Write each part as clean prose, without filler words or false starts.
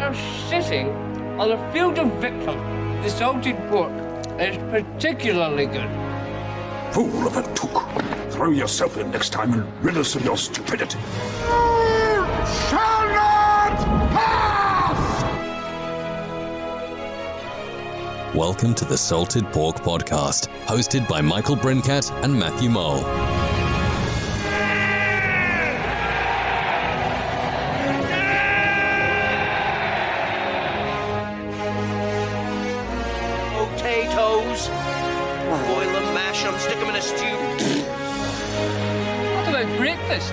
am sitting on a field of victims. The salted pork is particularly good. Fool of a took. Throw yourself in next time and rid us of your stupidity. You shall not pass! Welcome to the Salted Pork Podcast, hosted by Michael Brinkett and Matthew Mole.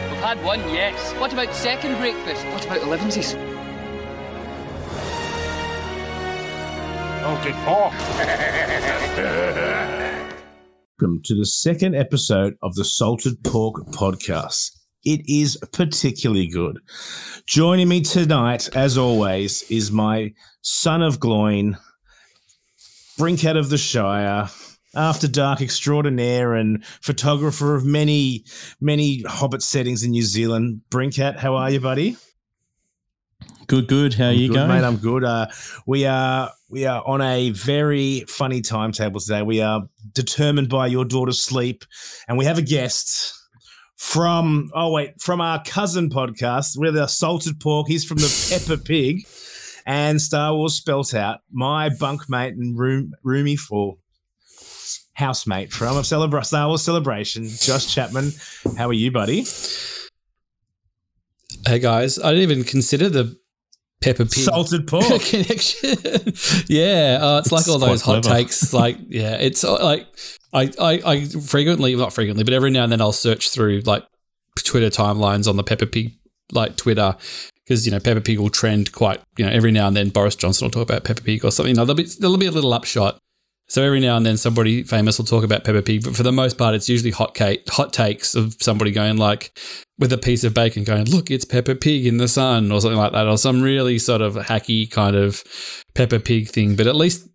I've had one, yes. What about second breakfast? What about the Livensies? Salted pork. Welcome to the second episode of the Salted Pork Podcast. It is particularly good. Joining me tonight, as always, is my son of Gloin, Brinkhead of the Shire, After Dark extraordinaire and photographer of many, many Hobbit settings in New Zealand. Brinkett, how are you, buddy? Good. How are you going? Mate, I'm good. We are on a very funny timetable today. We are determined by your daughter's sleep, and we have a guest from our cousin podcast, with our Salted Pork. He's from the Peppa Pig and Star Wars Spelt Out, my bunk mate and roomie for... housemate from Star Wars Celebration, Josh Chapman. How are you, buddy? Hey, guys. I didn't even consider the Peppa Pig Salted Pork connection. Yeah. It's like all those hot takes. Like, yeah, it's like I not frequently, but every now and then I'll search through like Twitter timelines on the Peppa Pig, like Twitter, because, you know, Peppa Pig will trend quite, you know, every now and then Boris Johnson will talk about Peppa Pig or something. You know, there'll be a little upshot. So every now and then somebody famous will talk about Peppa Pig, but for the most part, it's usually hot takes of somebody going like with a piece of bacon going, look, it's Peppa Pig in the sun or something like that, or some really sort of hacky kind of Peppa Pig thing. But at least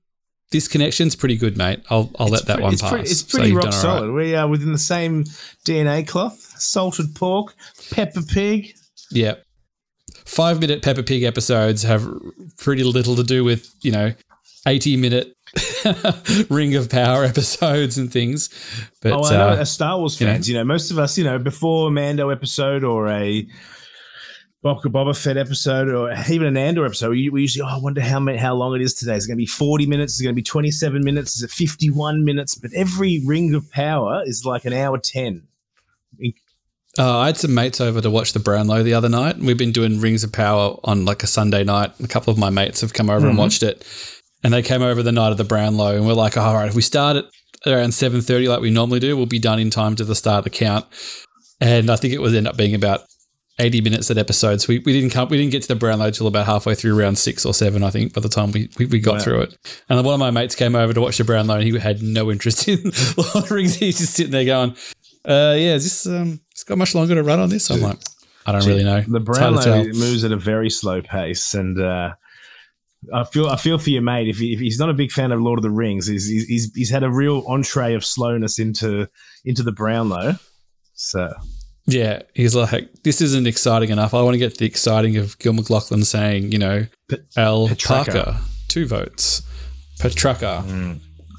this connection's pretty good, mate. I'll let that one pass. It's pretty rock solid. Right. We are within the same DNA cloth, salted pork, Peppa Pig. Yeah. 5-minute Peppa Pig episodes have pretty little to do with, you know, 80-minute Ring of Power episodes and things. But, I know, as Star Wars fans, you know, most of us, you know, before a Mando episode or a Boba Fett episode or even an Andor episode, we usually, I wonder how long it is today. Is it going to be 40 minutes? Is it going to be 27 minutes? Is it 51 minutes? But every Ring of Power is like an hour 10. I had some mates over to watch the Brownlow the other night, and we've been doing Rings of Power on like a Sunday night. A couple of my mates have come over and watched it. And they came over the night of the Brownlow, and we're like, oh, all right, if we start at around 7:30 like we normally do, we'll be done in time to the start of the count. And I think it would end up being about 80 minutes that episode. So we didn't get to the Brownlow till about halfway through round 6 or 7, I think, by the time we got through it. And one of my mates came over to watch the Brownlow, and he had no interest in Lord of the Rings. He's just sitting there going, it's got much longer to run on this? I'm like, I don't really know. The Brownlow moves at a very slow pace, and I feel for you, mate. If he's not a big fan of Lord of the Rings, he's had a real entree of slowness into the Brownlow. So yeah, he's like, this isn't exciting enough. I want to get the exciting of Gil McLachlan saying, you know, Parker 2 votes, Petrucker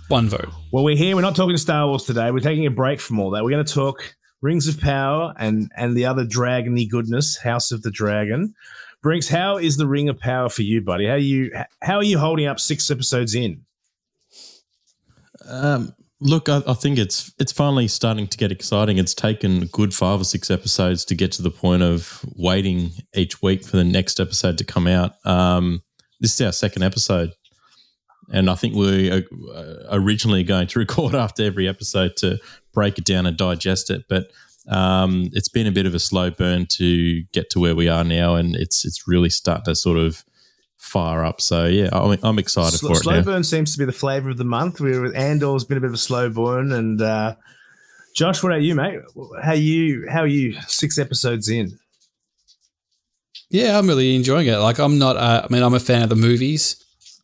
1 vote. Well, we're here. We're not talking Star Wars today. We're taking a break from all that. We're going to talk Rings of Power and the other dragony goodness, House of the Dragon. Brinx, how is the Ring of Power for you, buddy? How are you holding up 6 episodes in? Look, I think it's finally starting to get exciting. It's taken a good 5 or 6 episodes to get to the point of waiting each week for the next episode to come out. This is our second episode, and I think we are originally going to record after every episode to break it down and digest it, but it's been a bit of a slow burn to get to where we are now, and it's really starting to sort of fire up. So, yeah, I'm excited for it. Slow burn seems to be the flavour of the month. Andor's been a bit of a slow burn, and Josh, what about you, mate? How are you 6 episodes in? Yeah, I'm really enjoying it. Like, I'm not. I'm a fan of the movies.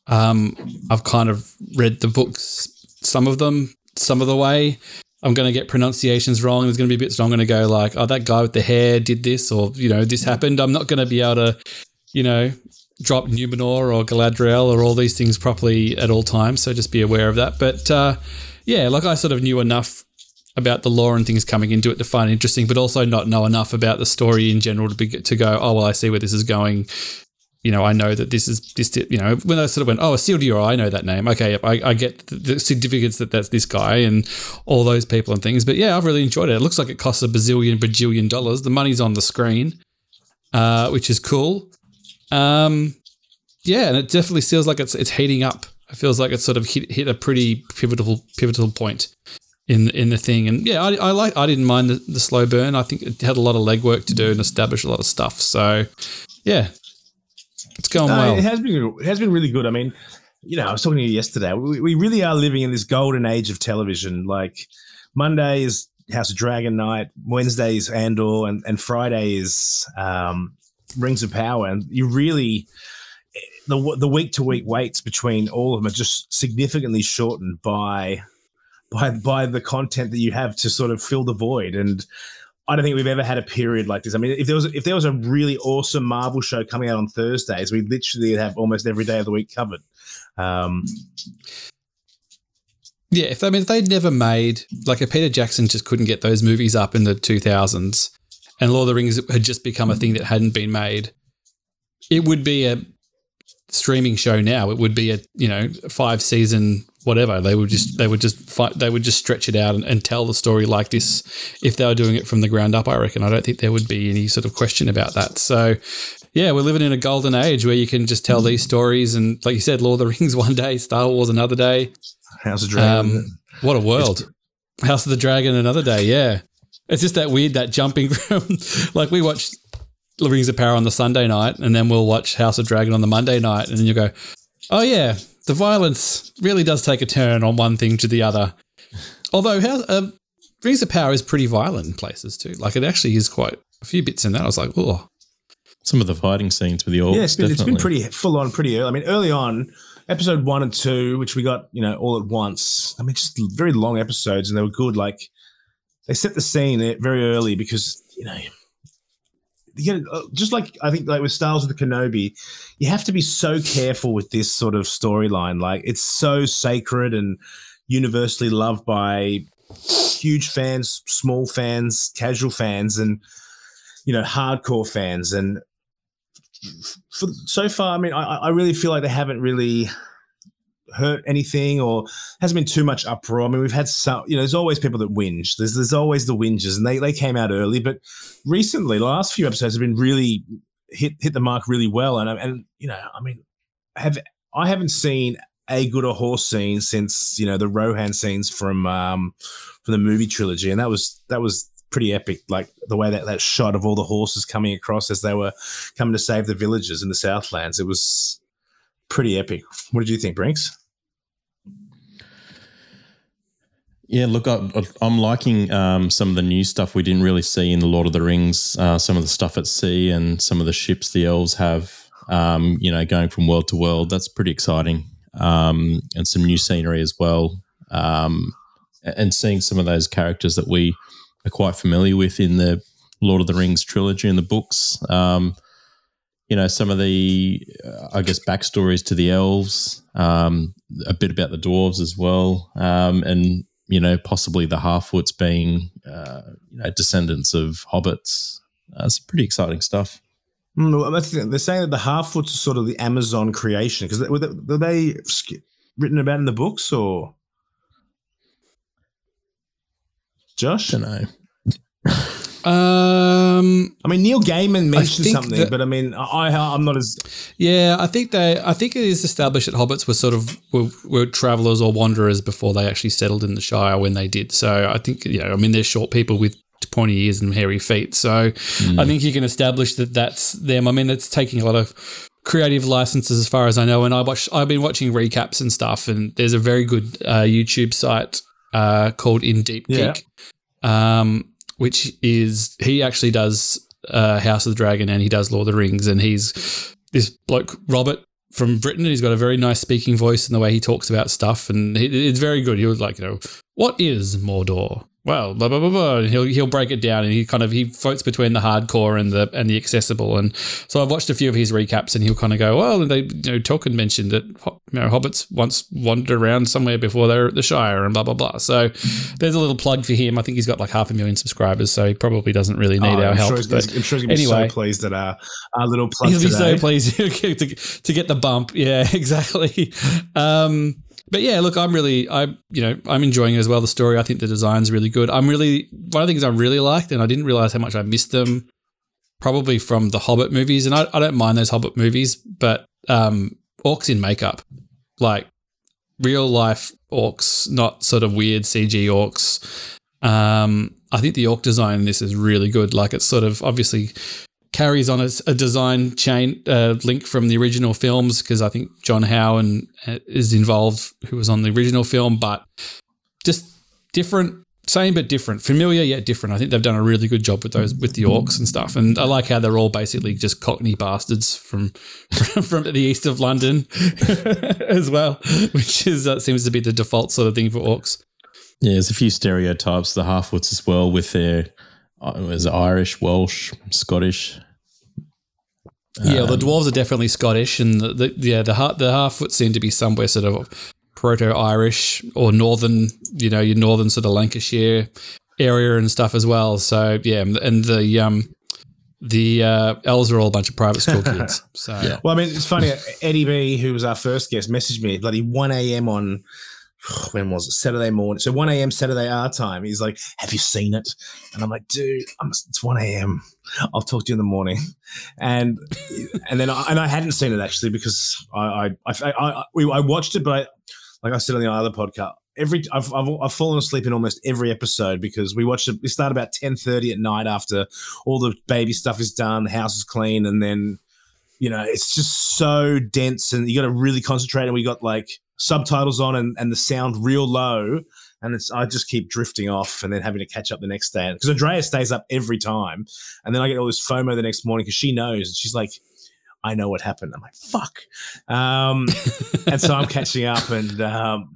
I've kind of read the books, some of them, some of the way. I'm going to get pronunciations wrong. There's going to be bits I'm going to go like, oh, that guy with the hair did this, or, you know, this happened. I'm not going to be able to, you know, drop Numenor or Galadriel or all these things properly at all times, so just be aware of that. But, yeah, like I sort of knew enough about the lore and things coming into it to find it interesting, but also not know enough about the story in general to go, oh, well, I see where this is going. You know, I know that this is this. You know, when I sort of went, oh, Isildur, I know that name. Okay, I get the significance that that's this guy and all those people and things. But yeah, I've really enjoyed it. It looks like it costs a bajillion dollars. The money's on the screen, which is cool. Yeah, and it definitely feels like it's heating up. It feels like it's sort of hit a pretty pivotal point in the thing. And yeah, I didn't mind the slow burn. I think it had a lot of legwork to do and establish a lot of stuff. So yeah. It's going well. It has been really good. I mean, you know, I was talking to you yesterday. We really are living in this golden age of television. Like Monday is House of Dragon night, Wednesday is Andor, and Friday is Rings of Power. And you really the week to week waits between all of them are just significantly shortened by the content that you have to sort of fill the void. And I don't think we've ever had a period like this. I mean, if there was a really awesome Marvel show coming out on Thursdays, we'd literally have almost every day of the week covered. Yeah, if they'd never made like if Peter Jackson just couldn't get those movies up in the 2000s, and Lord of the Rings had just become a thing that hadn't been made, it would be a streaming show now. It would be a 5-season. Whatever they would just stretch it out and tell the story like this if they were doing it from the ground up. I reckon I don't think there would be any sort of question about that. So, yeah, we're living in a golden age where you can just tell these stories and, like you said, Lord of the Rings one day, Star Wars another day, House of Dragon. What a world! House of the Dragon another day. Yeah, it's just that weird that jumping from like we watch The Rings of Power on the Sunday night and then we'll watch House of Dragon on the Monday night and then you go, oh yeah. The violence really does take a turn on one thing to the other. Although Rings of Power is pretty violent in places too. Like it actually is quite a few bits in that. I was like, oh. Some of the fighting scenes with the orcs. Yeah, it's been pretty full on pretty early. I mean, early on, episode 1 and 2, which we got, all at once. I mean, just very long episodes and they were good. Like they set the scene very early because, just like I think like with Star Wars with the Kenobi, you have to be so careful with this sort of storyline. Like it's so sacred and universally loved by huge fans, small fans, casual fans and, hardcore fans. And so far, I mean, I really feel like they haven't really hurt anything or hasn't been too much uproar. I mean, we've had some, there's always people that whinge. There's always the whingers and they came out early, but recently the last few episodes have been really hit the mark really well. And I mean, I haven't seen a good a horse scene since, the Rohan scenes from the movie trilogy. And that was pretty epic. Like the way that shot of all the horses coming across as they were coming to save the villagers in the Southlands, it was pretty epic. What did you think, Brinx? Yeah, look, I'm liking some of the new stuff we didn't really see in The Lord of the Rings, some of the stuff at sea and some of the ships the elves have, going from world to world. That's pretty exciting. And some new scenery as well. And seeing some of those characters that we are quite familiar with in the Lord of the Rings trilogy and the books. Some of the, backstories to the elves, a bit about the dwarves as well, and, possibly the Harfoots being, descendants of Hobbits. It's pretty exciting stuff. They're saying that the Harfoots are sort of the Amazon creation. Because were they written about in the books or? Josh? I don't know. Neil Gaiman mentioned something, but I mean, I'm not as. Yeah, I think it is established that hobbits were sort of were travelers or wanderers before they actually settled in the Shire when they did. So I think they're short people with pointy ears and hairy feet. So I think you can establish that that's them. I mean, it's taking a lot of creative licenses as far as I know. And I've been watching recaps and stuff. And there's a very good YouTube site called In Deep Geek. Yeah. Which is he actually does House of the Dragon and he does Lord of the Rings and he's this bloke Robert from Britain. He's got a very nice speaking voice and the way he talks about stuff and it's very good. He was like, what is Mordor? well, blah blah blah blah. He'll break it down, and he floats between the hardcore and the accessible. And so I've watched a few of his recaps, and he'll kind of go, well, they Tolkien mentioned that hobbits once wandered around somewhere before they were at the Shire and blah blah blah. So there's a little plug for him. I think he's got like 500,000 subscribers, so he probably doesn't really need our help. I'm sure he'll be so pleased at our little plug today. He'll be so pleased to get the bump. Yeah, exactly. But yeah, look, I'm enjoying it as well. The story, I think the design's really good. One of the things I really liked, and I didn't realize how much I missed them, probably from the Hobbit movies, and I don't mind those Hobbit movies, but orcs in makeup, like real life orcs, not sort of weird CG orcs. I think the orc design in this is really good. Like it's sort of obviously carries on a design chain link from the original films, because I think John Howe is involved, who was on the original film, but just different, same but different, familiar yet different. I think they've done a really good job with the orcs and stuff, and I like how they're all basically just Cockney bastards from the east of London as well, which is seems to be the default sort of thing for orcs. Yeah, there's a few stereotypes, the Harfoots as well, with their... It was Irish, Welsh, Scottish. Yeah, the dwarves are definitely Scottish, and the Harfoots seem to be somewhere sort of proto-Irish or northern, your northern sort of Lancashire area and stuff as well. So yeah, and the elves are all a bunch of private school kids. So yeah. Well, I mean, it's funny. Eddie B, who was our first guest, messaged me at bloody 1 a.m. on. When was it? Saturday morning. So 1 a.m. Saturday our time. He's like, have you seen it? And I'm like, dude, it's 1 a.m. I'll talk to you in the morning. And then I hadn't seen it actually, because I watched it, but like I said on the other podcast, I've fallen asleep in almost every episode, because we watched it. We start about 10:30 at night after all the baby stuff is done, the house is clean, and then it's just so dense, and you got to really concentrate. And we got like subtitles on and the sound real low, and I just keep drifting off and then having to catch up the next day, because Andrea stays up every time, and then I get all this FOMO the next morning because she knows, and she's like, I know what happened. I'm like, fuck. And so I'm catching up, and I'm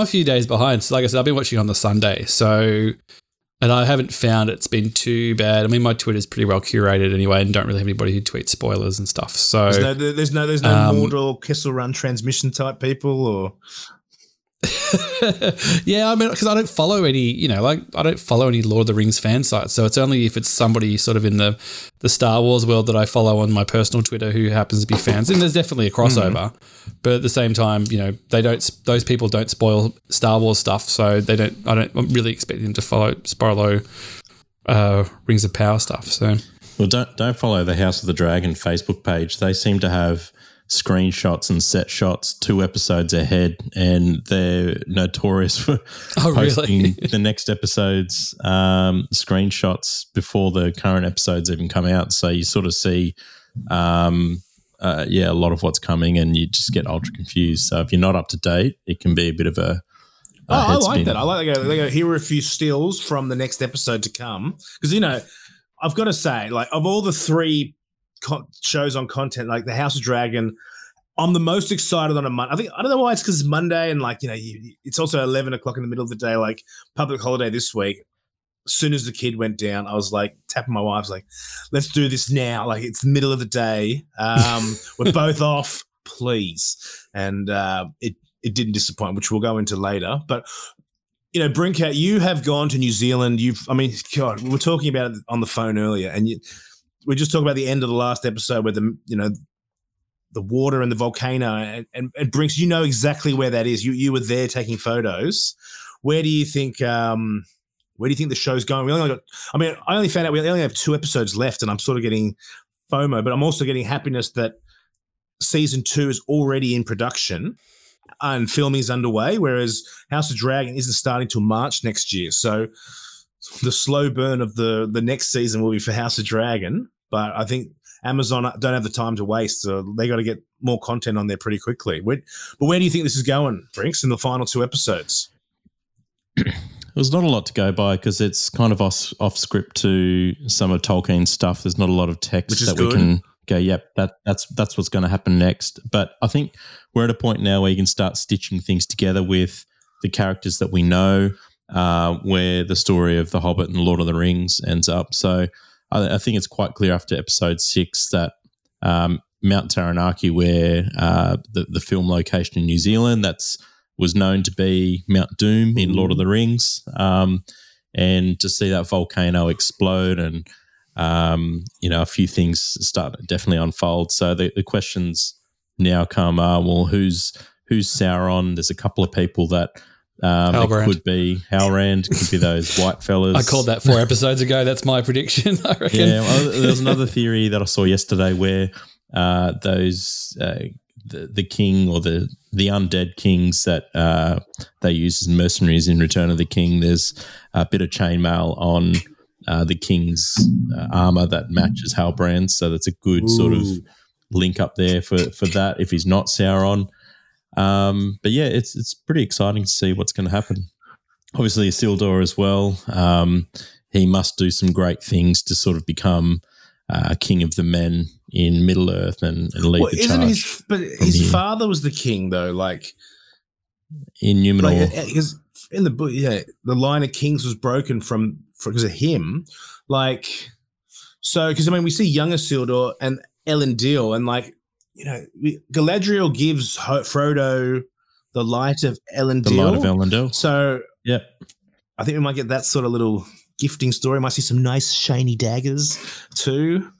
a few days behind. So like I said, I've been watching on the Sunday, so and I haven't found it's been too bad. I mean, my Twitter's pretty well curated anyway, and don't really have anybody who tweets spoilers and stuff. So there's no Mordor Kessel Run transmission type people, or yeah, I mean, because I don't follow any, I don't follow any Lord of the Rings fan sites. So it's only if it's somebody sort of in the Star Wars world that I follow on my personal Twitter who happens to be fans. And there's definitely a crossover, but at the same time, those people don't spoil Star Wars stuff, so they don't. I'm really expecting them to follow Rings of Power stuff. So well, don't follow the House of the Dragon Facebook page. They seem to have screenshots and set shots 2 episodes ahead, and they're notorious for posting the next episode's screenshots before the current episodes even come out. So you sort of see, a lot of what's coming, and you just get ultra confused. So if you're not up to date, it can be a bit of a I like that. I like that. They go, here are a few stills from the next episode to come, because I've got to say, like, of all the 3 shows on content, like the House of Dragon, I'm the most excited on a Monday. I think, I don't know why, it's because it's Monday, and like, it's also 11 o'clock in the middle of the day, like public holiday this week. As soon as the kid went down, I was like tapping my wife, like, let's do this now. Like, it's the middle of the day. We're both off, please. And it didn't disappoint, which we'll go into later. But Brinkett, you have gone to New Zealand. God, we were talking about it on the phone earlier, and we just talked about the end of the last episode where the water and the volcano, and Brinx, exactly where that is. You were there taking photos. Where do you think the show's going? I only found out we only have 2 episodes left, and I'm sort of getting FOMO, but I'm also getting happiness that season 2 is already in production and filming is underway, whereas House of Dragon isn't starting till March next year. So the slow burn of the next season will be for House of Dragon, but I think Amazon don't have the time to waste, so they got to get more content on there pretty quickly. But where do you think this is going, Brinx, in the final 2 episodes? There's not a lot to go by, because it's kind of off script to some of Tolkien's stuff. There's not a lot of text that we can go, yep, that's what's going to happen next. But I think we're at a point now where you can start stitching things together with the characters that we know, where the story of The Hobbit and Lord of the Rings ends up. So I think it's quite clear after episode 6 that Mount Taranaki, where the film location in New Zealand, was known to be Mount Doom in Lord of the Rings. And to see that volcano explode and, a few things start to definitely unfold. So the questions now come, well, who's Sauron? There's a couple of people that Halbrand, could be those white fellas. I called that 4 episodes ago. That's my prediction, I reckon. Yeah, well, there's another theory that I saw yesterday where those the king or the undead kings that they use as mercenaries in Return of the King, there's a bit of chainmail on the king's armour that matches Halbrand. So that's a good sort of link up there for that if he's not Sauron. But, yeah, it's pretty exciting to see what's going to happen. Obviously, Isildur as well. He must do some great things to sort of become king of the men in Middle-earth and lead the charge. His father was the king, though, like in Numenor. In the book, yeah, the line of kings was broken because of him. We see young Isildur and Elendil and, Galadriel gives Frodo the light of Elendil. So, yeah, I think we might get that sort of little gifting story. Might see some nice shiny daggers too.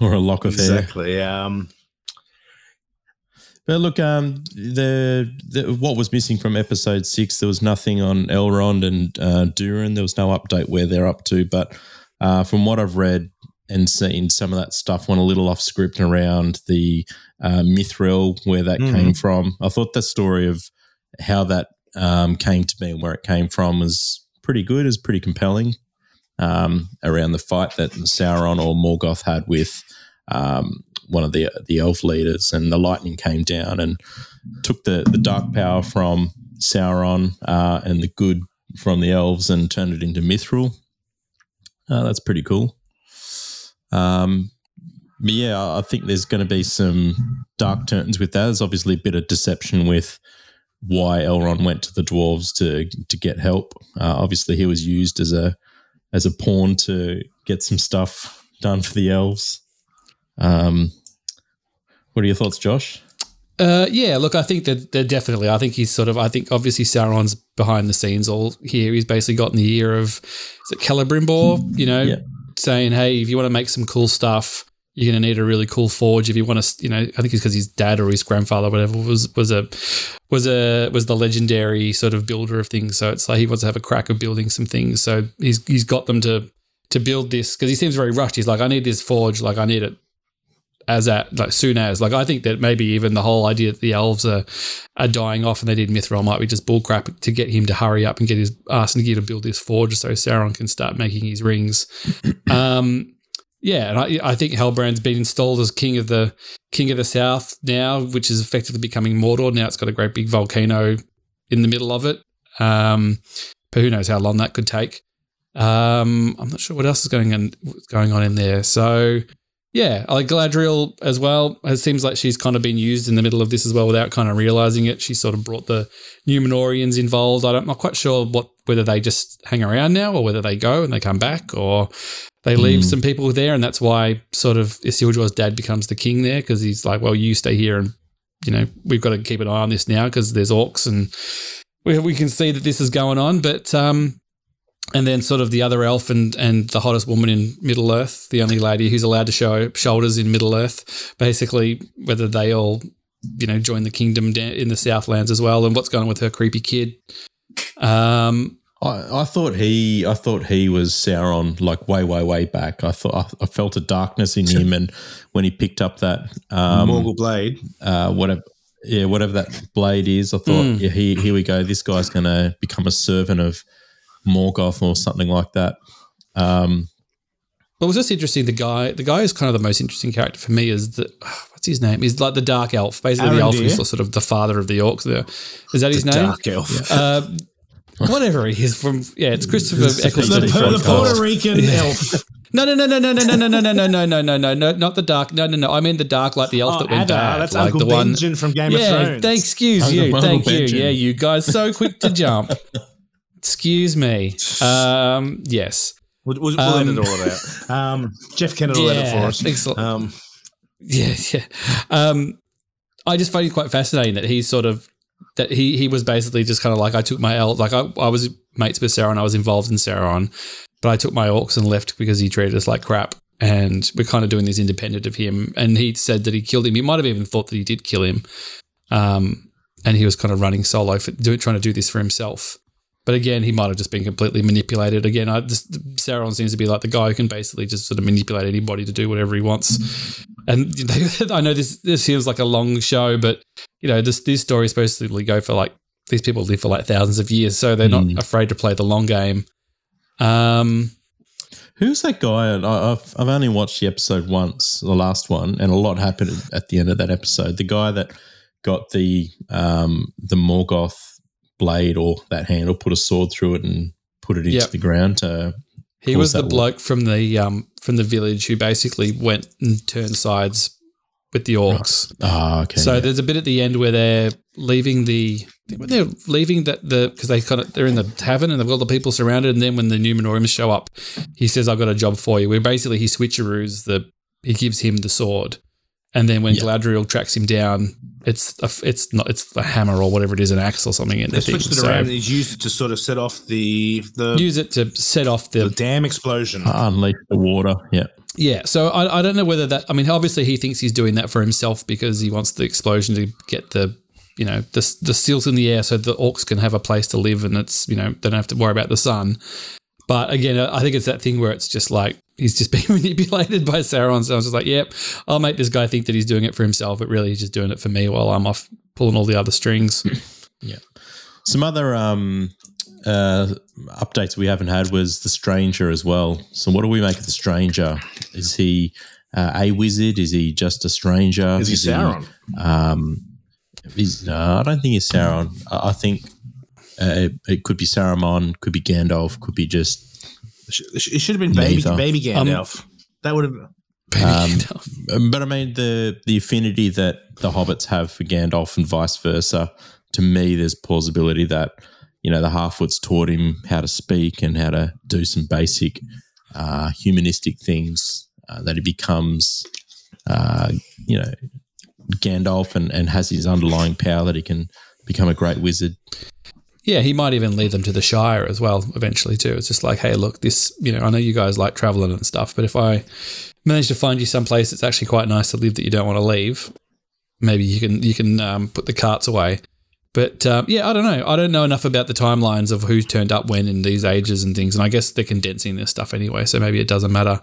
Or a lock of hair. Exactly. But look, what was missing from episode 6, there was nothing on Elrond and Durin. There was no update where they're up to. But from what I've read and seen, some of that stuff went a little off script around the Mithril, where that came from. I thought the story of how that came to be and where it came from was pretty good. It was pretty compelling around the fight that Sauron or Morgoth had with one of the elf leaders, and the lightning came down and took the dark power from Sauron and the good from the elves and turned it into Mithril. That's pretty cool. But yeah, I think there's going to be some dark turns with that. There's obviously a bit of deception with why Elrond went to the dwarves to get help. Obviously, he was used as a pawn to get some stuff done for the elves. What are your thoughts, Josh? Yeah, look, I think that they're definitely. I think obviously Sauron's behind the scenes all here. He's basically gotten the ear of Celebrimbor, yeah, saying, hey, if you want to make some cool stuff, you're going to need a really cool forge. If you want to, I think it's because his dad or his grandfather, or whatever, was the legendary sort of builder of things. So it's like he wants to have a crack of building some things. So he's got them to build this, because he seems very rushed. He's like, I need this forge. Like, I need it soon as. Like, I think that maybe even the whole idea that the elves are dying off and they need Mithril might be just bullcrap to get him to hurry up and get his arse in gear to build this forge so Sauron can start making his rings. Yeah, and I think Halbrand's been installed as king of the south now, which is effectively becoming Mordor. Now it's got a great big volcano in the middle of it. But who knows how long that could take. I'm not sure what else is going on in there. So, yeah, Galadriel as well. It seems like she's kind of been used in the middle of this as well without kind of realising it. She sort of brought the Numenorians involved. I'm not quite sure whether they just hang around now or whether they go and they come back or they leave some people there, and that's why sort of Isildur's dad becomes the king there, because he's like, well, you stay here and, we've got to keep an eye on this now because there's orcs and we can see that this is going on. But and then sort of the other elf and the hottest woman in Middle-earth, the only lady who's allowed to show shoulders in Middle-earth, basically whether they all, join the kingdom in the Southlands as well, and what's going on with her creepy kid. I thought he was Sauron, like way back. I felt a darkness in him, and when he picked up that Morgul blade, whatever that blade is, I thought, here we go. This guy's going to become a servant of Morgoth or something like that. Well, it was just interesting. The guy who's kind of the most interesting character for me is what's his name? He's like the dark elf, basically. Arendelle? The elf is sort of the father of the orcs. Is that his name? Dark elf. Yeah. Whatever he is from, it's Christopher Eccleston. The Puerto Rican elf. No, not the dark. No. I mean the dark, like the elf that went bad. That's like Uncle Benjen from Game of Thrones. Yeah, excuse you. Thank you. Yeah, you guys so quick to jump. Excuse me. Yes. We'll edit all of that. Jeff Kennedy will edit for us. Excellent. I just find it quite fascinating that he's sort of that he was basically just kind of like, I took my L, like I was mates with Sauron, I was involved in Sauron, but I took my orcs and left because he treated us like crap, and we're kind of doing this independent of him. And he said that he killed him. He might have even thought that he did kill him, and he was kind of running solo trying to do this for himself. But again, he might have just been completely manipulated. Again, Sauron seems to be like the guy who can basically just sort of manipulate anybody to do whatever he wants. And I know this feels like a long show, but you know, this story is supposed to go for like, these people live for like thousands of years, so they're not afraid to play the long game. Who's that guy? I've only watched the episode once, the last one, and a lot happened at the end of that episode. The guy that got the Morgoth blade or that handle, put a sword through it and put it into the ground. He was the bloke from the village who basically went and turned sides with the orcs. Oh, okay. So there's a bit at the end where they're leaving because they're in the tavern and they've got all the people surrounded. And then when the Numenorians show up, he says, "I've got a job for you." Where basically he switcheroos he gives him the sword, and then when Galadriel tracks him down, it's a hammer or whatever it is, an axe or something. They switched it around and he's used it to sort of set off the damn explosion. Unleash the water, yeah. Yeah, so I don't know whether that, I mean, obviously he thinks he's doing that for himself because he wants the explosion to get the seals in the air so the orcs can have a place to live and it's, you know, they don't have to worry about the sun. But again, I think it's that thing where it's just like, he's just being manipulated by Sauron. So I was just like, yep, I'll make this guy think that he's doing it for himself, but really he's just doing it for me while I'm off pulling all the other strings. Yeah. Some other updates we haven't had was The Stranger as well. So what do we make of The Stranger? Is he a wizard? Is he just a stranger? Is he Sauron? I don't think he's Sauron. I think it could be Saruman, could be Gandalf, could be just... It should have been baby Gandalf. That would have been Gandalf. But I mean, the affinity that the hobbits have for Gandalf and vice versa, to me, there's plausibility that, you know, the Harfoots taught him how to speak and how to do some basic humanistic things, that he becomes, you know, Gandalf and has his underlying power that he can become a great wizard. Yeah, he might even lead them to the Shire as well eventually too. It's just like, hey, look, this, you know, I know you guys like traveling and stuff, but if I manage to find you someplace that's actually quite nice to live that you don't want to leave, maybe you can put the carts away. But, I don't know. I don't know enough about the timelines of who turned up when in these ages and things, and I guess they're condensing this stuff anyway, so maybe it doesn't matter.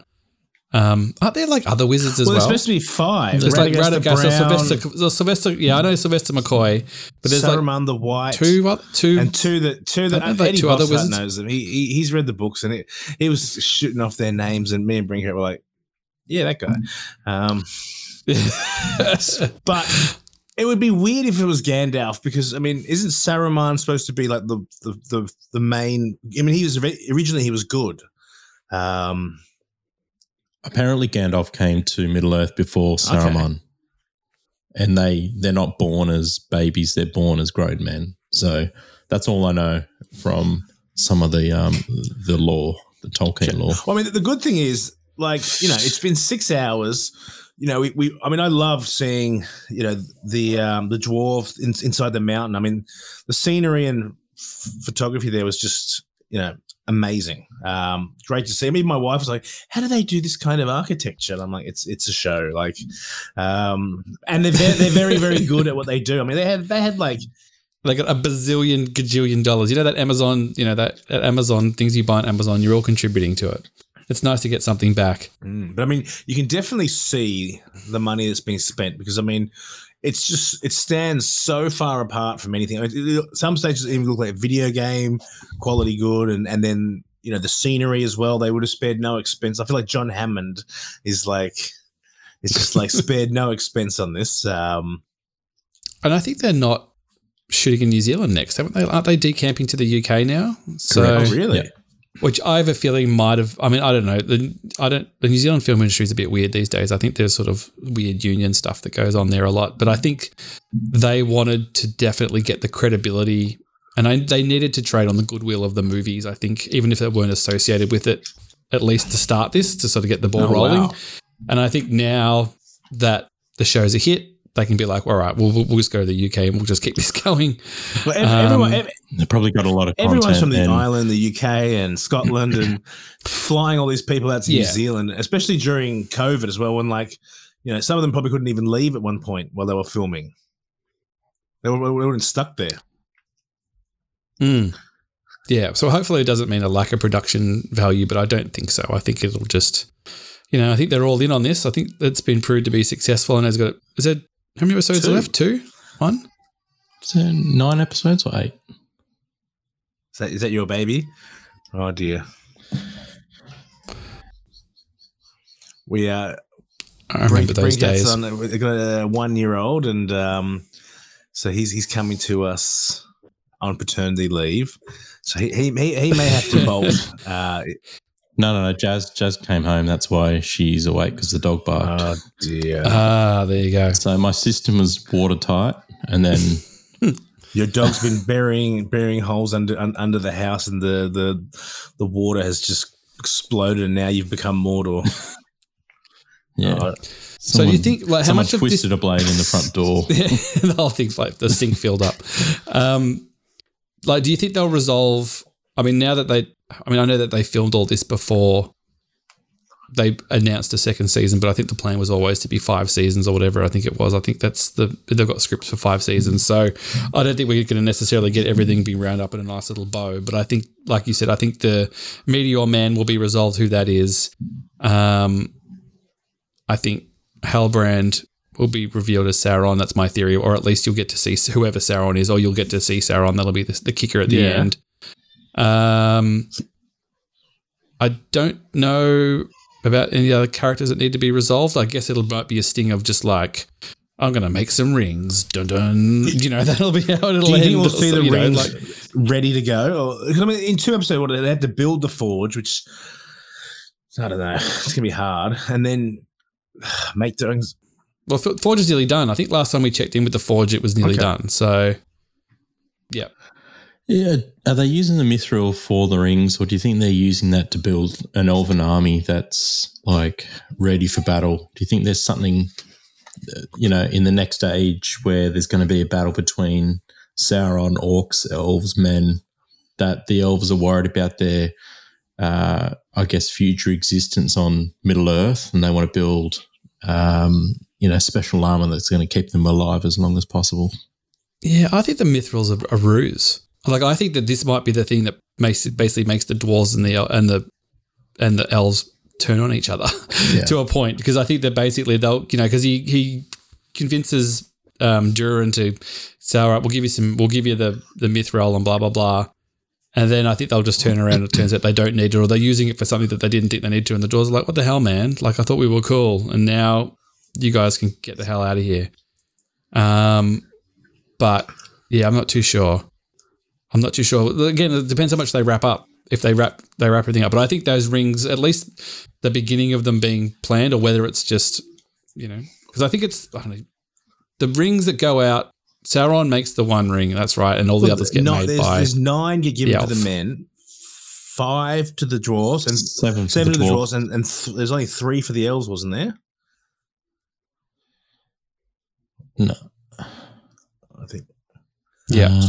Aren't there like other wizards as well? Well, there's supposed to be five. There's Radagast, Sylvester. Yeah, I know Sylvester McCoy, but there's Saruman the White, two other wizards. Knows them. He's read the books and he was shooting off their names, and me and Brinkett were like, yeah, that guy. But it would be weird if it was Gandalf because, I mean, isn't Saruman supposed to be like the main? I mean, he was good. Apparently Gandalf came to Middle-earth before Saruman. Okay. And they're not born as babies, they're born as grown men. So that's all I know from some of the lore, the Tolkien lore. Well, I mean, the good thing is, like, you know, it's been 6 hours. You know, I love seeing, you know, the dwarves inside the mountain. I mean, the scenery and photography there was just, you know, amazing. Great to see. I mean, my wife was like, how do they do this kind of architecture? And I'm like, it's a show. Like, and they're very, very good at what they do. I mean, they had like... They got a gajillion dollars. You know that Amazon, that Amazon, things you buy on Amazon, you're all contributing to it. It's nice to get something back. But I mean, you can definitely see the money that's being spent because, I mean, it's just, it stands so far apart from anything. I mean, some stages even look like a video game, quality good, and then, you know, the scenery as well, they would have spared no expense. I feel like John Hammond is like, it's just like spared no expense on this. And I think they're not shooting in New Zealand next, haven't they? Aren't they decamping to the UK now? So, correct. Oh, really? Yeah. Which I have a feeling might have. I mean, I don't know. The New Zealand film industry is a bit weird these days. I think there's sort of weird union stuff that goes on there a lot. But I think they wanted to definitely get the credibility And they needed to trade on the goodwill of the movies, I think, even if they weren't associated with it, at least to start this, to sort of get the ball rolling. Wow. And I think now that the show's a hit, they can be like, all right, we'll just go to the UK and we'll just keep this going. Well, everyone, they probably got a lot of content. Everyone's from the Ireland, the UK and Scotland and flying all these people out to New Zealand, especially during COVID as well, when like, you know, some of them probably couldn't even leave at one point while they were filming. They weren't stuck there. Mm. Yeah. So hopefully it doesn't mean a lack of production value, but I don't think so. I think it'll just, you know, I think they're all in on this. I think it's been proved to be successful and has got, is there, how many episodes are left? 2? 1? So 9 episodes or 8? Is that your baby? Oh dear. We I remember those days. We've got a 1-year-old, and so he's coming to us on paternity leave. So he may have to bolt. No. Jazz came home. That's why she's awake, because the dog barked. Oh, dear. Ah, there you go. So my system was watertight, and then your dog's been burying holes under the house, and the water has just exploded, and now you've become Mordor. Yeah. Someone, so do you think like how much of twisted a blade in the front door? Yeah, the whole thing's like the sink filled up. Like, do you think they'll resolve? I mean, now that they. I mean, I know that they filmed all this before they announced a second season, but I think the plan was always to be 5 seasons or whatever. I think it was. I think that's they've got scripts for 5 seasons, so I don't think we're going to necessarily get everything being round up in a nice little bow. But I think, like you said, I think the Meteor Man will be resolved. Who that is, I think Halbrand will be revealed as Sauron. That's my theory, or at least you'll get to see whoever Sauron is, or you'll get to see Sauron. That'll be the kicker at the end. I don't know about any other characters that need to be resolved. I guess might be a sting of just like, I'm going to make some rings. Dun dun. You know, that'll be how it'll end. Do you think we'll see the rings like ready to go? Because I mean, in 2 episodes, they had to build the forge, which I don't know. It's going to be hard. And then make the rings. Well, forge is nearly done. I think last time we checked in with the forge, it was nearly done. So, yeah. Yeah, are they using the Mithril for the rings, or do you think they're using that to build an elven army that's like ready for battle? Do you think there's something, you know, in the next age where there's going to be a battle between Sauron, orcs, elves, men, that the elves are worried about their, I guess, future existence on Middle Earth, and they want to build, you know, special armor that's going to keep them alive as long as possible? Yeah, I think the Mithril's a ruse. Like, I think that this might be the thing that basically makes the dwarves and the elves turn on each other to a point, because I think that basically they'll, you know, because he convinces Durin to say, all right, we'll give you the Mithril and blah blah blah, and then I think they'll just turn around and it turns out they don't need it, or they're using it for something that they didn't think they need to, and the dwarves are like, what the hell, man? Like, I thought we were cool, and now you guys can get the hell out of here. But yeah, I'm not too sure. Again, it depends how much they wrap up. If they wrap everything up. But I think those rings, at least the beginning of them being planned, or whether it's just, you know, because I think it's, I don't know, the rings that go out, Sauron makes the one ring, that's right, and all the others get made by. There's 9 you give to the men, 5 to the dwarves, and 7 to the dwarves, and there's only 3 for the elves, wasn't there? No. I think. Yeah.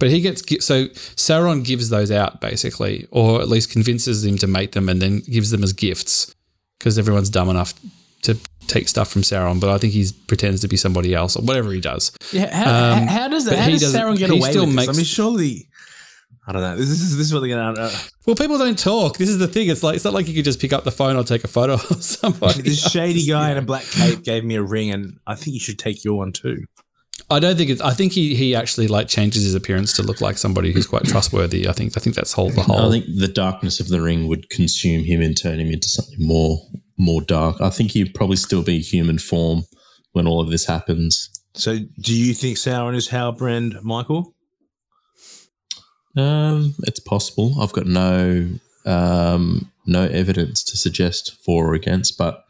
But he gets – so Sauron gives those out basically, or at least convinces him to make them and then gives them as gifts, because everyone's dumb enough to take stuff from Sauron, but I think he pretends to be somebody else or whatever he does. Yeah, how does Sauron get away with this? I mean, surely – I don't know. This is what they're going to – Well, people don't talk. This is the thing. It's like, it's not like you could just pick up the phone or take a photo of somebody. This shady guy in a black cape gave me a ring, and I think you should take your one too. I don't think it's. I think he actually like changes his appearance to look like somebody who's quite trustworthy. I think that's the whole. I think the darkness of the ring would consume him and turn him into something more dark. I think he'd probably still be human form when all of this happens. So, do you think Sauron is Halbrand, Michael? It's possible. I've got no evidence to suggest for or against, but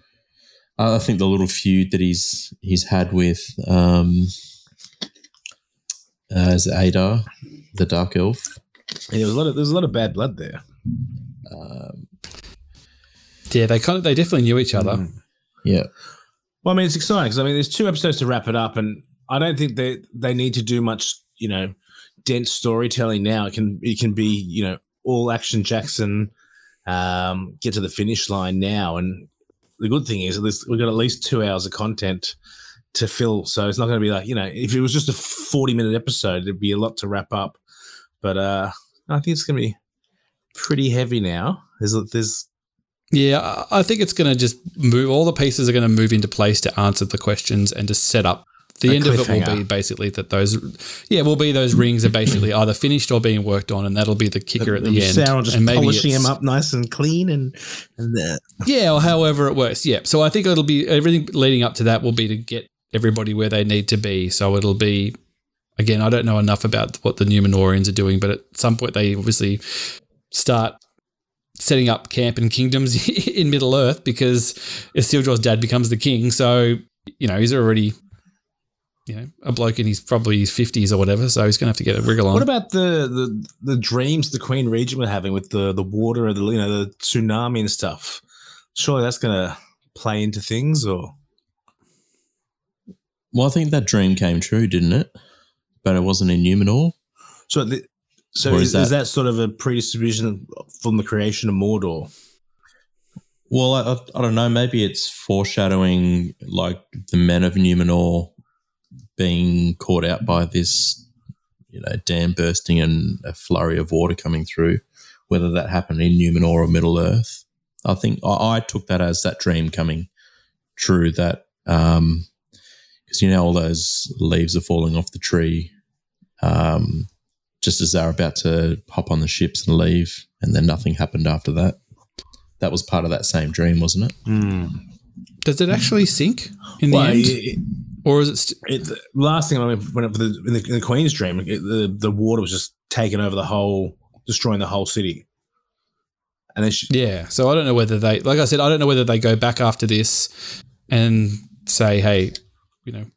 I think the little feud that he's had with. As Adar the Dark Elf. Yeah, there's a lot of bad blood there. Yeah, they definitely knew each other. Yeah. Well, I mean, it's exciting because there's 2 episodes to wrap it up, and I don't think they need to do much, dense storytelling now. It can be, all action Jackson, get to the finish line now. And the good thing is we've got at least 2 hours of content to fill. So it's not going to be like, if it was just a 40-minute episode, it'd be a lot to wrap up. But I think it's going to be pretty heavy now. Yeah, I think it's going to just move. All the pieces are going to move into place to answer the questions and to set up. The end of it will be basically that those rings are basically either finished or being worked on, and that'll be the kicker at the end. Sauron just polishing them up nice and clean and that. Yeah, or however it works. Yeah. So I think it'll be everything leading up to that will be to get everybody where they need to be. So it'll be, again, I don't know enough about what the Numenorians are doing, but at some point they obviously start setting up camp and kingdoms in Middle Earth because Isildur's dad becomes the king. So, he's already a bloke in his probably his 50s or whatever, so he's going to have to get a wriggle on. What about the dreams the Queen Regent were having with the water and the tsunami and stuff? Surely that's going to play into things, or? Well, I think that dream came true, didn't it? But it wasn't in Numenor. So is that sort of a predisposition from the creation of Mordor? Well, I don't know. Maybe it's foreshadowing like the men of Numenor being caught out by this, dam bursting and a flurry of water coming through, whether that happened in Numenor or Middle Earth. I think I took that as that dream coming true, that because all those leaves are falling off the tree just as they're about to hop on the ships and leave, and then nothing happened after that. That was part of that same dream, wasn't it? Mm. Does it actually sink in the end? Or is it? The last thing in the Queen's dream, the water was just taking over destroying the whole city. And then so I don't know whether they, like I said, I don't know whether they go back after this and say, hey,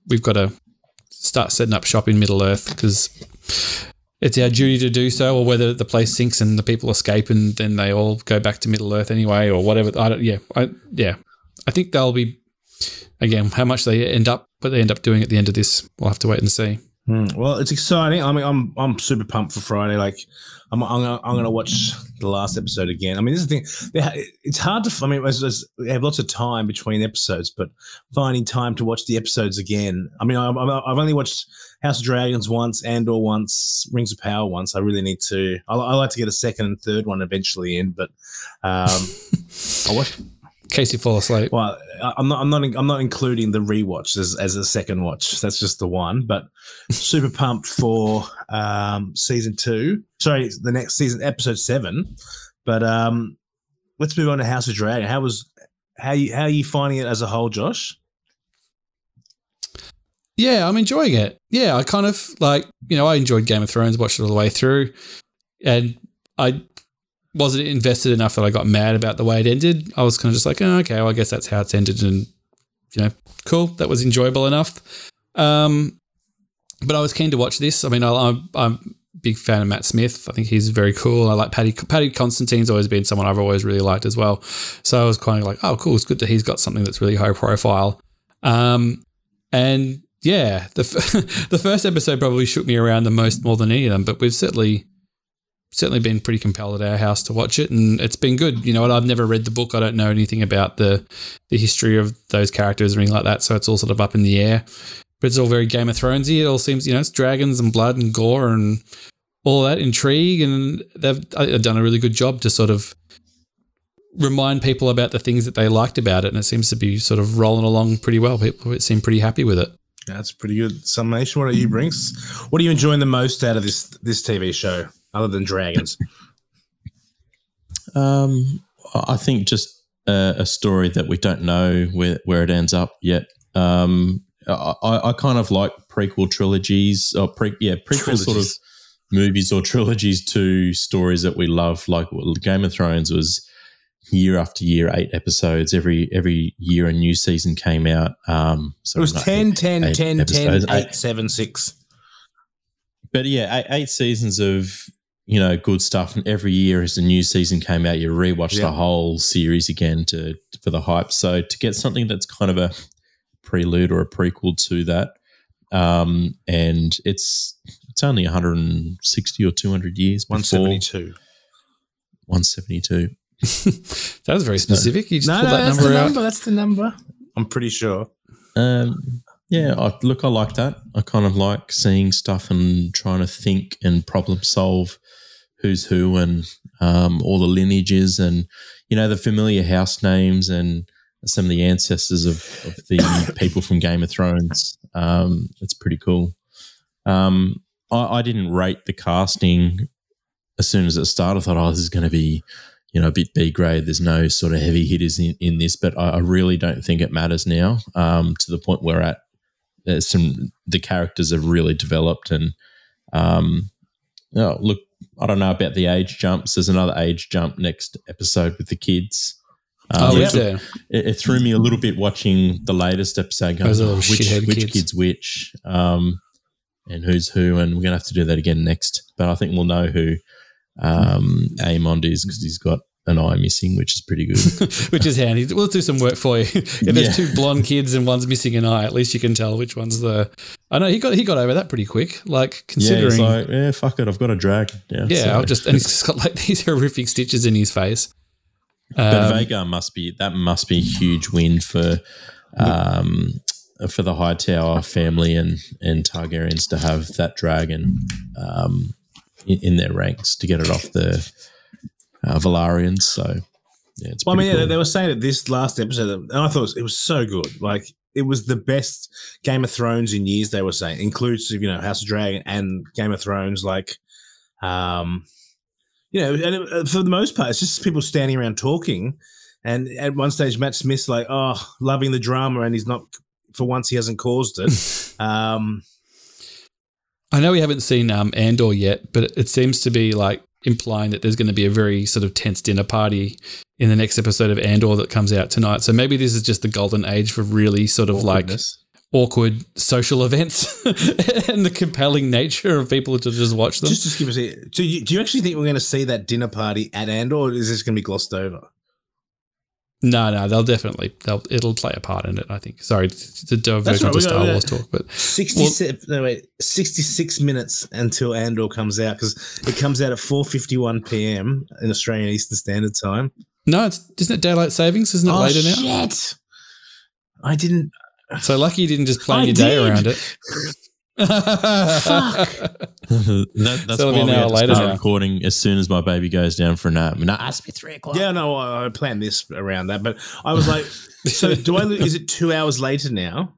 we've got to start setting up shop in Middle Earth because it's our duty to do so, or whether the place sinks and the people escape and then they all go back to Middle Earth anyway, or whatever. I think they'll be. Again, how much they end up doing at the end of this, we'll have to wait and see. Well, it's exciting. I mean, I'm super pumped for Friday. Like, I'm going to watch the last episode again. I mean, this is the thing. It's hard to. I mean, they have lots of time between episodes, but finding time to watch the episodes again. I mean, I've only watched House of Dragons once, Andor once, Rings of Power once. I really need to. I like to get a second and third one eventually in, but I watched. In case you fall asleep. Well, I'm not including the rewatch as a second watch. That's just the one. But super pumped for season 2. Sorry, the next season, episode 7. But let's move on to House of Dragon. How are you finding it as a whole, Josh? Yeah, I'm enjoying it. Yeah, I kind of I enjoyed Game of Thrones, watched it all the way through, and I wasn't invested enough that I got mad about the way it ended. I was kind of just like, oh, okay, well, I guess that's how it's ended, and, cool, that was enjoyable enough. But I was keen to watch this. I mean, I'm a big fan of Matt Smith. I think he's very cool. I like Paddy. Paddy Constantine's always been someone I've always really liked as well. So I was kind of like, oh, cool, it's good that he's got something that's really high profile. And, yeah, the first episode probably shook me around more than any of them, but we've certainly been pretty compelled at our house to watch it, and it's been good. You know what? I've never read the book. I don't know anything about the history of those characters or anything like that, so it's all sort of up in the air. But it's all very Game of Thronesy. It all seems, it's dragons and blood and gore and all that intrigue, and they've done a really good job to sort of remind people about the things that they liked about it, and it seems to be sort of rolling along pretty well. People seem pretty happy with it. Yeah, that's a pretty good summation. What are you, Brinx? What are you enjoying the most out of this TV show? Other than dragons, I think just a story that we don't know where it ends up yet. I kind of like prequel trilogies or prequel sort of movies or trilogies to stories that we love. Like Game of Thrones was year after year, 8 episodes. Every year a new season came out. So it was 10, 10, 10, 10, 8, 7, 6. But yeah, 8 seasons of, you know, good stuff, and every year as a new season came out, you rewatch the whole series again for the hype. So to get something that's kind of a prelude or a prequel to that, and it's only 160 or 200 years before. 172. 172. That was very specific. You just pulled that number out. That's the number. I'm pretty sure. Yeah, I like that. I kind of like seeing stuff and trying to think and problem solve who's who and all the lineages and, you know, the familiar house names and some of the ancestors of the people from Game of Thrones. It's pretty cool. I didn't rate the casting as soon as it started. I thought, this is going to be, you know, a bit B grade. There's no sort of heavy hitters in this, but I really don't think it matters now to the point we're at. The characters have really developed, and look, I don't know about the age jumps. There's another age jump next episode with the kids. It threw me a little bit watching the latest episode. Going, which kid's which, and who's who, and we're gonna have to do that again next. But I think we'll know who Amond is, because he's got an eye missing, which is pretty good. Which is handy. We'll do some work for you. If there's two blonde kids and one's missing an eye, at least you can tell which one's the... I know he got over that pretty quick, like, considering... Yeah, he's like, fuck it, I've got a dragon. And he's just got like these horrific stitches in his face. But Vhagar must be a huge win for the Hightower family and Targaryens to have that dragon in their ranks, to get it off the... Valarians, so yeah, it's cool. They were saying that this last episode, and I thought it was so good. Like, it was the best Game of Thrones in years, they were saying, inclusive, you know, House of Dragon and Game of Thrones. Like, you know, and for the most part, it's just people standing around talking. And at one stage, Matt Smith's like, loving the drama, and he's not, for once, he hasn't caused it. I know we haven't seen Andor yet, but it seems to be like, implying that there's going to be a very sort of tense dinner party in the next episode of Andor that comes out tonight. So maybe this is just the golden age for really sort of like awkward social events and the compelling nature of people to just watch them. Just give us a – do you actually think we're going to see that dinner party at Andor, or is this going to be glossed over? No, it'll play a part in it, I think. Sorry to divert onto Star Wars talk, but 66 minutes until Andor comes out, because it comes out at 4:51 p.m. in Australian Eastern Standard Time. No, isn't it daylight savings? Isn't it later now? Shit. I didn't. So lucky you didn't just plan your day around it. Fuck. That's so why we have to start recording as soon as my baby goes down for a nap. And I asked me 3:00. Yeah, no, I planned this around that, but I was like, so is it 2 hours later now?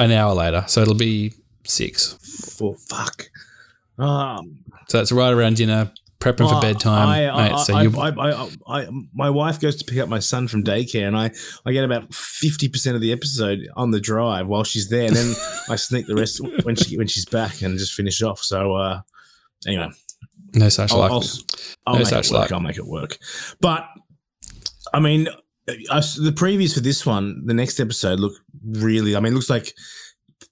An hour later, so it'll be 6. Fuck. So that's right around dinner, prepping for bedtime. My wife goes to pick up my son from daycare, and I get about 50% of the episode on the drive while she's there, and then I sneak the rest when she's back and just finish off. So anyway, no such luck. I'll make it work. But I mean, the previews for this one, the next episode, look really. I mean, it looks like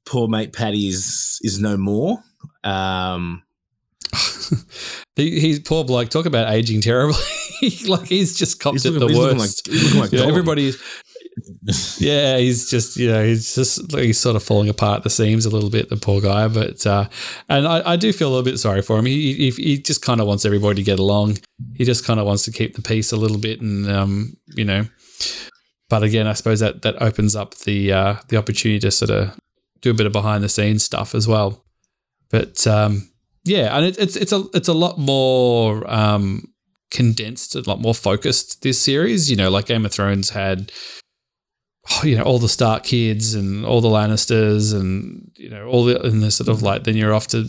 poor mate Paddy is no more. He's poor bloke. Talk about aging terribly. Like, he's just copped at the worst. Looking like everybody's. Yeah, he's just, you know, he's sort of falling apart at the seams a little bit, the poor guy. But and I do feel a little bit sorry for him. He just kind of wants everybody to get along. He just kind of wants to keep the peace a little bit, and you know. But again, I suppose that opens up the opportunity to sort of do a bit of behind the scenes stuff as well. But yeah, and it's a lot more condensed, a lot more focused, this series. You know, like Game of Thrones had, you know, all the Stark kids and all the Lannisters, and you know, and the sort of like, then you're off to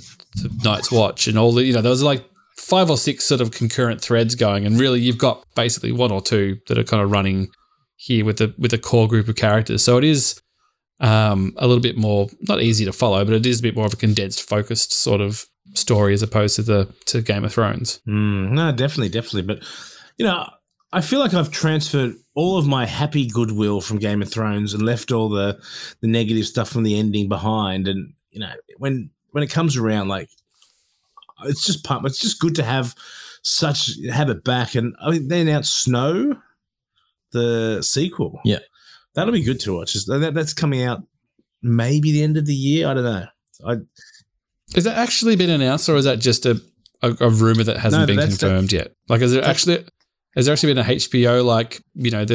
Night's Watch, and all the, you know, there was like 5 or 6 sort of concurrent threads going, and really you've got basically 1 or 2 that are kind of running here with a core group of characters. So it is a little bit more, not easy to follow, but it is a bit more of a condensed, focused sort of story as opposed to Game of Thrones. No, definitely. But, you know, I feel like I've transferred all of my happy goodwill from Game of Thrones and left all the negative stuff from the ending behind. And, you know, when when it comes around, like, it's just pumped. It's just good to have it back. And I mean, they announced Snow, the sequel. Yeah, that'll be good to watch. That's coming out maybe the end of the year. I don't know. Has that actually been announced, or is that just a rumor that hasn't been confirmed yet? Like, has there actually been a HBO, like, you know,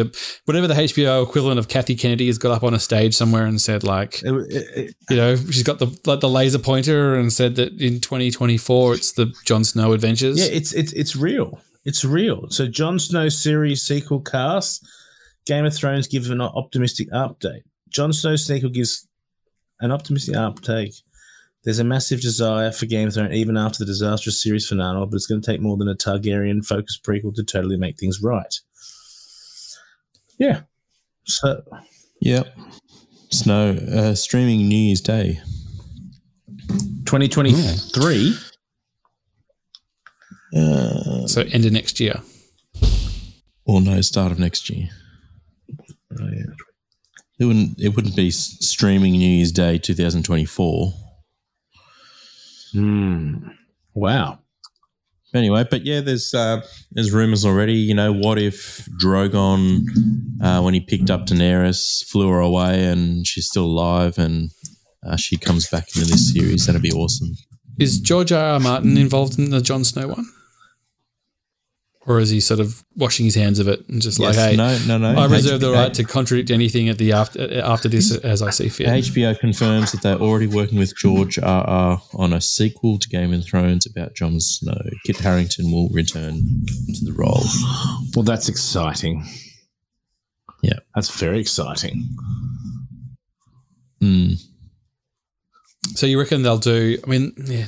whatever the HBO equivalent of Kathy Kennedy has got up on a stage somewhere and said, like, you know, she's got the laser pointer and said that in 2024 it's the Jon Snow Adventures. Yeah, it's real. It's real. So Jon Snow series sequel cast. Game of Thrones gives an optimistic update. Jon Snow sequel gives an optimistic uptake. There's a massive desire for Game of Thrones even after the disastrous series finale, but it's going to take more than a Targaryen-focused prequel to totally make things right. Yeah. So. Yep. Snow streaming New Year's Day, 2023. So end of next year. Or no, start of next year. Oh yeah. It wouldn't be streaming New Year's Day 2024. Wow. Anyway, but yeah, there's rumors already. You know, what if Drogon, when he picked up Daenerys, flew her away, and she's still alive, and she comes back into this series? That'd be awesome. Is George R.R. Martin involved in the Jon Snow one, or is he sort of washing his hands of it and just like, hey, no, I reserve the right to contradict anything at the after this as I see fit? HBO confirms that they're already working with George R.R. on a sequel to Game of Thrones about Jon Snow. Kit Harington will return to the role. Well, that's exciting. Yeah. That's very exciting. Mm. So you reckon they'll do, I mean, yeah,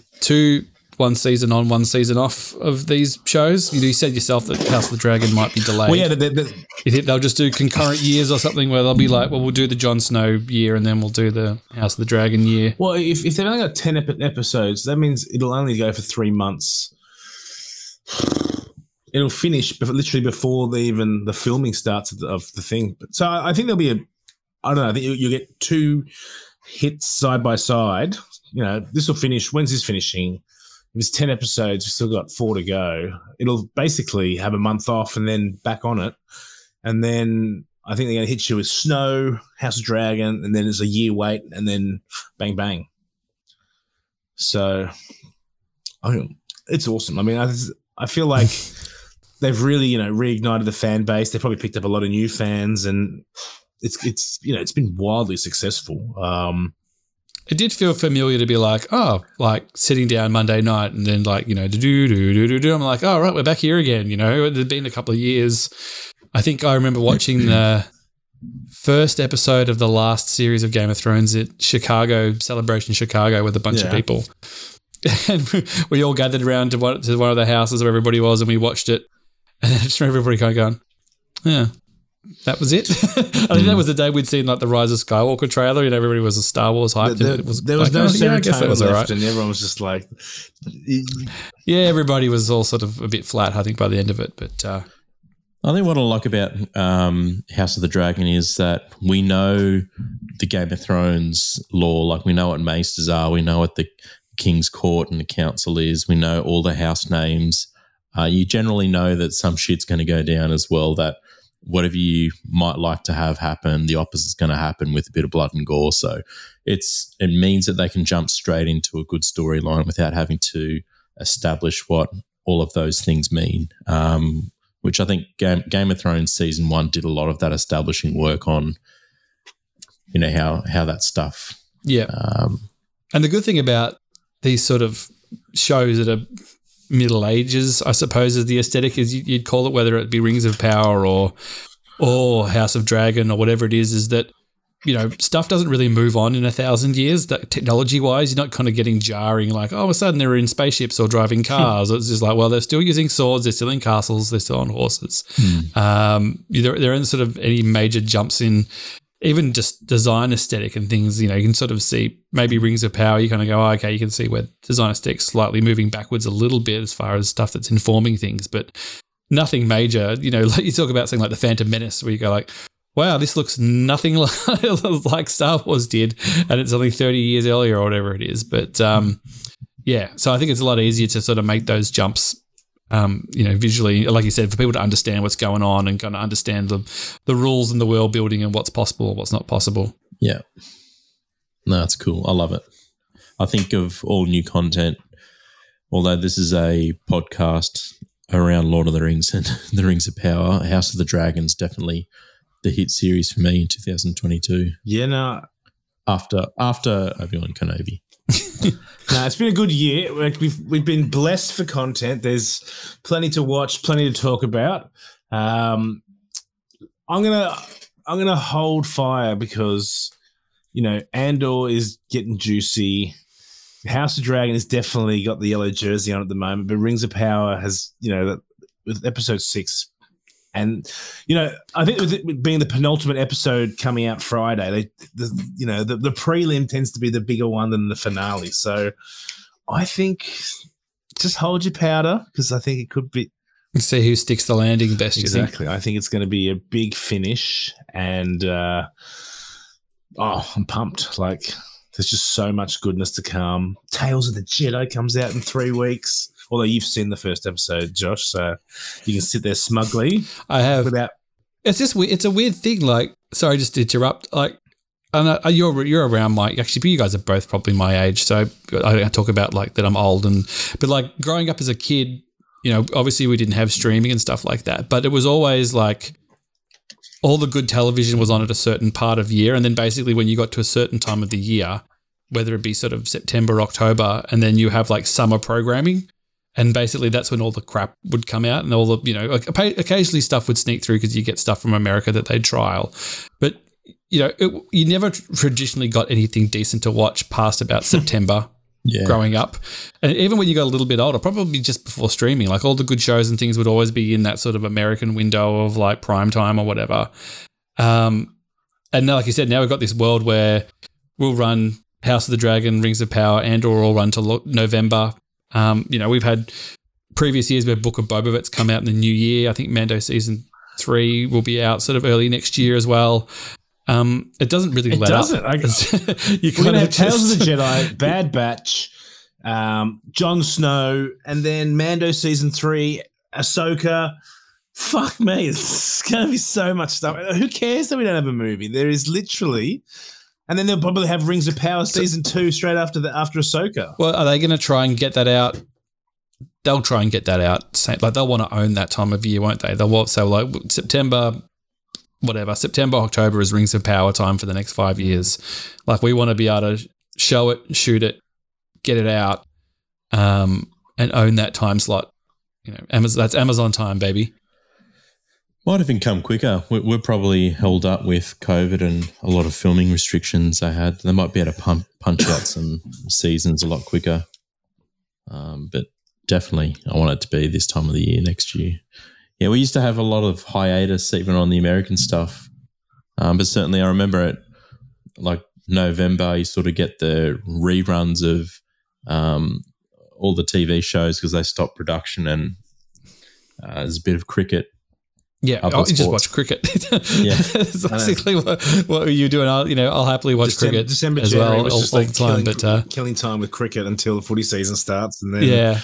one season on, one season off of these shows? You said yourself that House of the Dragon might be delayed. Well, yeah, you think they'll just do concurrent years or something where they'll be like, well, we'll do the Jon Snow year and then we'll do the House of the Dragon year? Well, if they've only got 10 episodes, that means it'll only go for 3 months. It'll finish literally before the filming starts of the thing. So I think there'll be I think you'll get two hits side by side. You know, this will finish. When's this finishing? It was 10 episodes. We've still got 4 to go. It'll basically have a month off and then back on it. And then I think they're going to hit you with Snow, House of Dragon, and then it's a year wait, and then bang, bang. So it's awesome. I mean, I feel like they've really, you know, reignited the fan base. They've probably picked up a lot of new fans, and it's you know, it's been wildly successful. It did feel familiar to be like, oh, like sitting down Monday night and then like, you know, do. I'm like, oh, right, we're back here again. You know, it had been a couple of years. I think I remember watching the first episode of the last series of Game of Thrones at Celebration Chicago with a bunch of people. And we all gathered around to one of the houses where everybody was, and we watched it. And I just remember everybody kind of going, yeah. That was it. I think that was the day we'd seen like the Rise of Skywalker trailer, and everybody was a Star Wars hyped. There was no serotonin left, and everyone was just like, yeah. Everybody was all sort of a bit flat, I think, by the end of it. But I think what I like about House of the Dragon is that we know the Game of Thrones lore. Like, we know what maces are, we know what the King's Court and the Council is, we know all the house names. You generally know that some shit's going to go down as well. That whatever you might like to have happen, the opposite's going to happen with a bit of blood and gore. So it means that they can jump straight into a good storyline without having to establish what all of those things mean, which I think Game of Thrones Season 1 did a lot of that establishing work on, you know, how that stuff. Yeah. And the good thing about these sort of shows that are Middle Ages, I suppose, is the aesthetic, as you'd call it, whether it be Rings of Power or House of Dragon or whatever it is that, you know, stuff doesn't really move on in 1,000 years. That technology-wise, you're not kind of getting jarring like, oh, all of a sudden they're in spaceships or driving cars. It's just like, well, they're still using swords, they're still in castles, they're still on horses. There aren't sort of any major jumps in even just design aesthetic and things. You know, you can sort of see maybe Rings of Power, you kind of go, oh, okay, you can see where design aesthetic's slightly moving backwards a little bit as far as stuff that's informing things, but nothing major. You know, like you talk about something like The Phantom Menace where you go like, wow, this looks nothing like Star Wars did, and it's only 30 years earlier or whatever it is. But, yeah, so I think it's a lot easier to sort of make those jumps, you know, visually, like you said, for people to understand what's going on and kind of understand the rules and the world building and what's possible and what's not possible. Yeah. No, it's cool. I love it. I think of all new content, although this is a podcast around Lord of the Rings and the Rings of Power, House of the Dragons definitely the hit series for me in 2022. Yeah, no. After Obi-Wan Kenobi. No, it's been a good year. We've been blessed for content. There's plenty to watch, plenty to talk about. I'm gonna hold fire because, you know, Andor is getting juicy. House of Dragon has definitely got the yellow jersey on at the moment, but Rings of Power has, you know, that with episode 6. And, you know, I think with it being the penultimate episode coming out Friday, the prelim tends to be the bigger one than the finale. So I think just hold your powder because I think it could be. See who sticks the landing best. Exactly. I think it's going to be a big finish and, I'm pumped. Like, there's just so much goodness to come. Tales of the Jedi comes out in 3 weeks. Although you've seen the first episode, Josh, so you can sit there smugly. I have. It's just weird. It's a weird thing. Like, sorry, just to interrupt. Like, and you're around my actually, but you guys are both probably my age. So I talk about like that I'm old, but like growing up as a kid, you know, obviously we didn't have streaming and stuff like that, but it was always like all the good television was on at a certain part of year, and then basically when you got to a certain time of the year, whether it be sort of September, October, and then you have like summer programming. And basically that's when all the crap would come out and all the, you know, occasionally stuff would sneak through because you get stuff from America that they'd trial. But, you know, you never traditionally got anything decent to watch past about September growing up. And even when you got a little bit older, probably just before streaming, like all the good shows and things would always be in that sort of American window of like prime time or whatever. And now, like you said, now we've got this world where we'll run House of the Dragon, Rings of Power, Andor all run to November. You know, we've had previous years where Book of Boba Fett's come out in the new year. I think Mando Season 3 will be out sort of early next year as well. It doesn't really let up. It doesn't. We're going to have Tales of the Jedi, Bad Batch, Jon Snow, and then Mando Season 3, Ahsoka. Fuck me. It's going to be so much stuff. Who cares that we don't have a movie? There is literally... And then they'll probably have Rings of Power Season 2 straight after Ahsoka. Well, are they going to try and get that out? They'll try and get that out. Like, they'll want to own that time of year, won't they? They'll say, like, September, October is Rings of Power time for the next 5 years. Like, we want to be able to show it, shoot it, get it out, and own that time slot. You know, that's Amazon time, baby. Might have even come quicker. We're probably held up with COVID and a lot of filming restrictions they had. They might be able to punch out some seasons a lot quicker. But definitely I want it to be this time of the year next year. Yeah, we used to have a lot of hiatus even on the American stuff. But certainly I remember it like November, you sort of get the reruns of all the TV shows because they stopped production and there's a bit of cricket. Yeah, you just watch cricket. Yeah, that's basically what you do, and I'll happily watch cricket December as well all the time. But killing time with cricket until the footy season starts, and then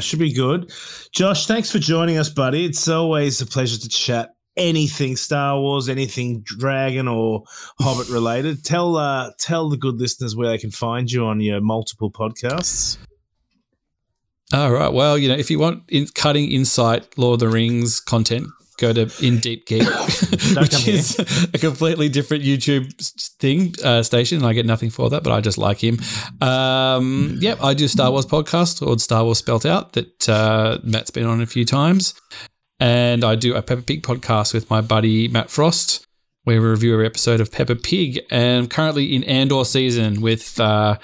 should be good. Josh, thanks for joining us, buddy. It's always a pleasure to chat anything Star Wars, anything Dragon or Hobbit related. Tell the good listeners where they can find you on your multiple podcasts. All right. Well, you know, if you want cutting insight Lord of the Rings content, go to In Deep Geek, which is a completely different YouTube thing station, and I get nothing for that, but I just like him. I do Star Wars podcast or Star Wars Spelt Out that Matt's been on a few times, and I do a Peppa Pig podcast with my buddy Matt Frost. We review every episode of Peppa Pig, and I'm currently in Andor season with our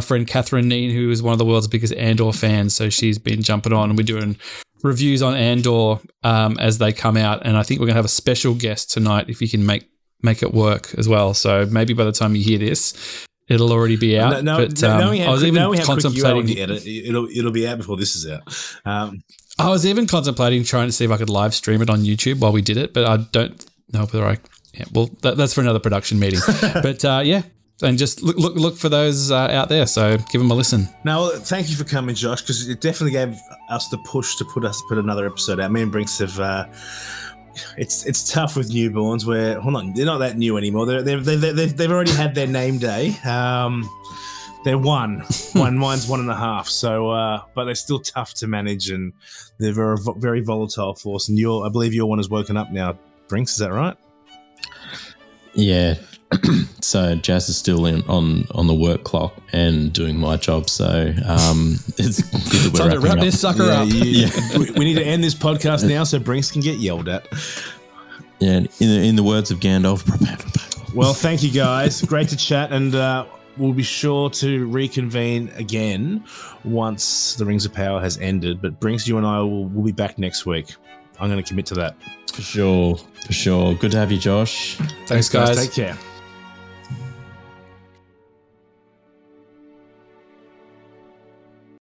friend Catherine Neen, who is one of the world's biggest Andor fans. So she's been jumping on, and we're doing reviews on Andor as they come out. And I think we're going to have a special guest tonight if you can make it work as well. So maybe by the time you hear this, it'll already be out. It'll be out before this is out. I was even contemplating trying to see if I could live stream it on YouTube while we did it, but I don't No, but all right. Yeah, well, that's for another production meeting. But yeah, and just look for those out there. So give them a listen. Now, thank you for coming, Josh, because it definitely gave us the push to put another episode out. Me and Brinx have. It's tough with newborns where they're not that new anymore. They've already had their name day. They're one. Mine's 1.5. So, but they're still tough to manage, and they're a very volatile force. And I believe your one has woken up now, Brinx. Is that right? Yeah. So Jazz is still on the work clock and doing my job. So it's good that we're time to wrap this sucker up. We need to end this podcast now so Brinx can get yelled at. Yeah. In the words of Gandalf. Well, thank you guys. Great to chat, and. We'll be sure to reconvene again once the Rings of Power has ended. But Brinx, you and I will be back next week. I'm going to commit to that. For sure. Good to have you, Josh. Thanks, guys. Take care.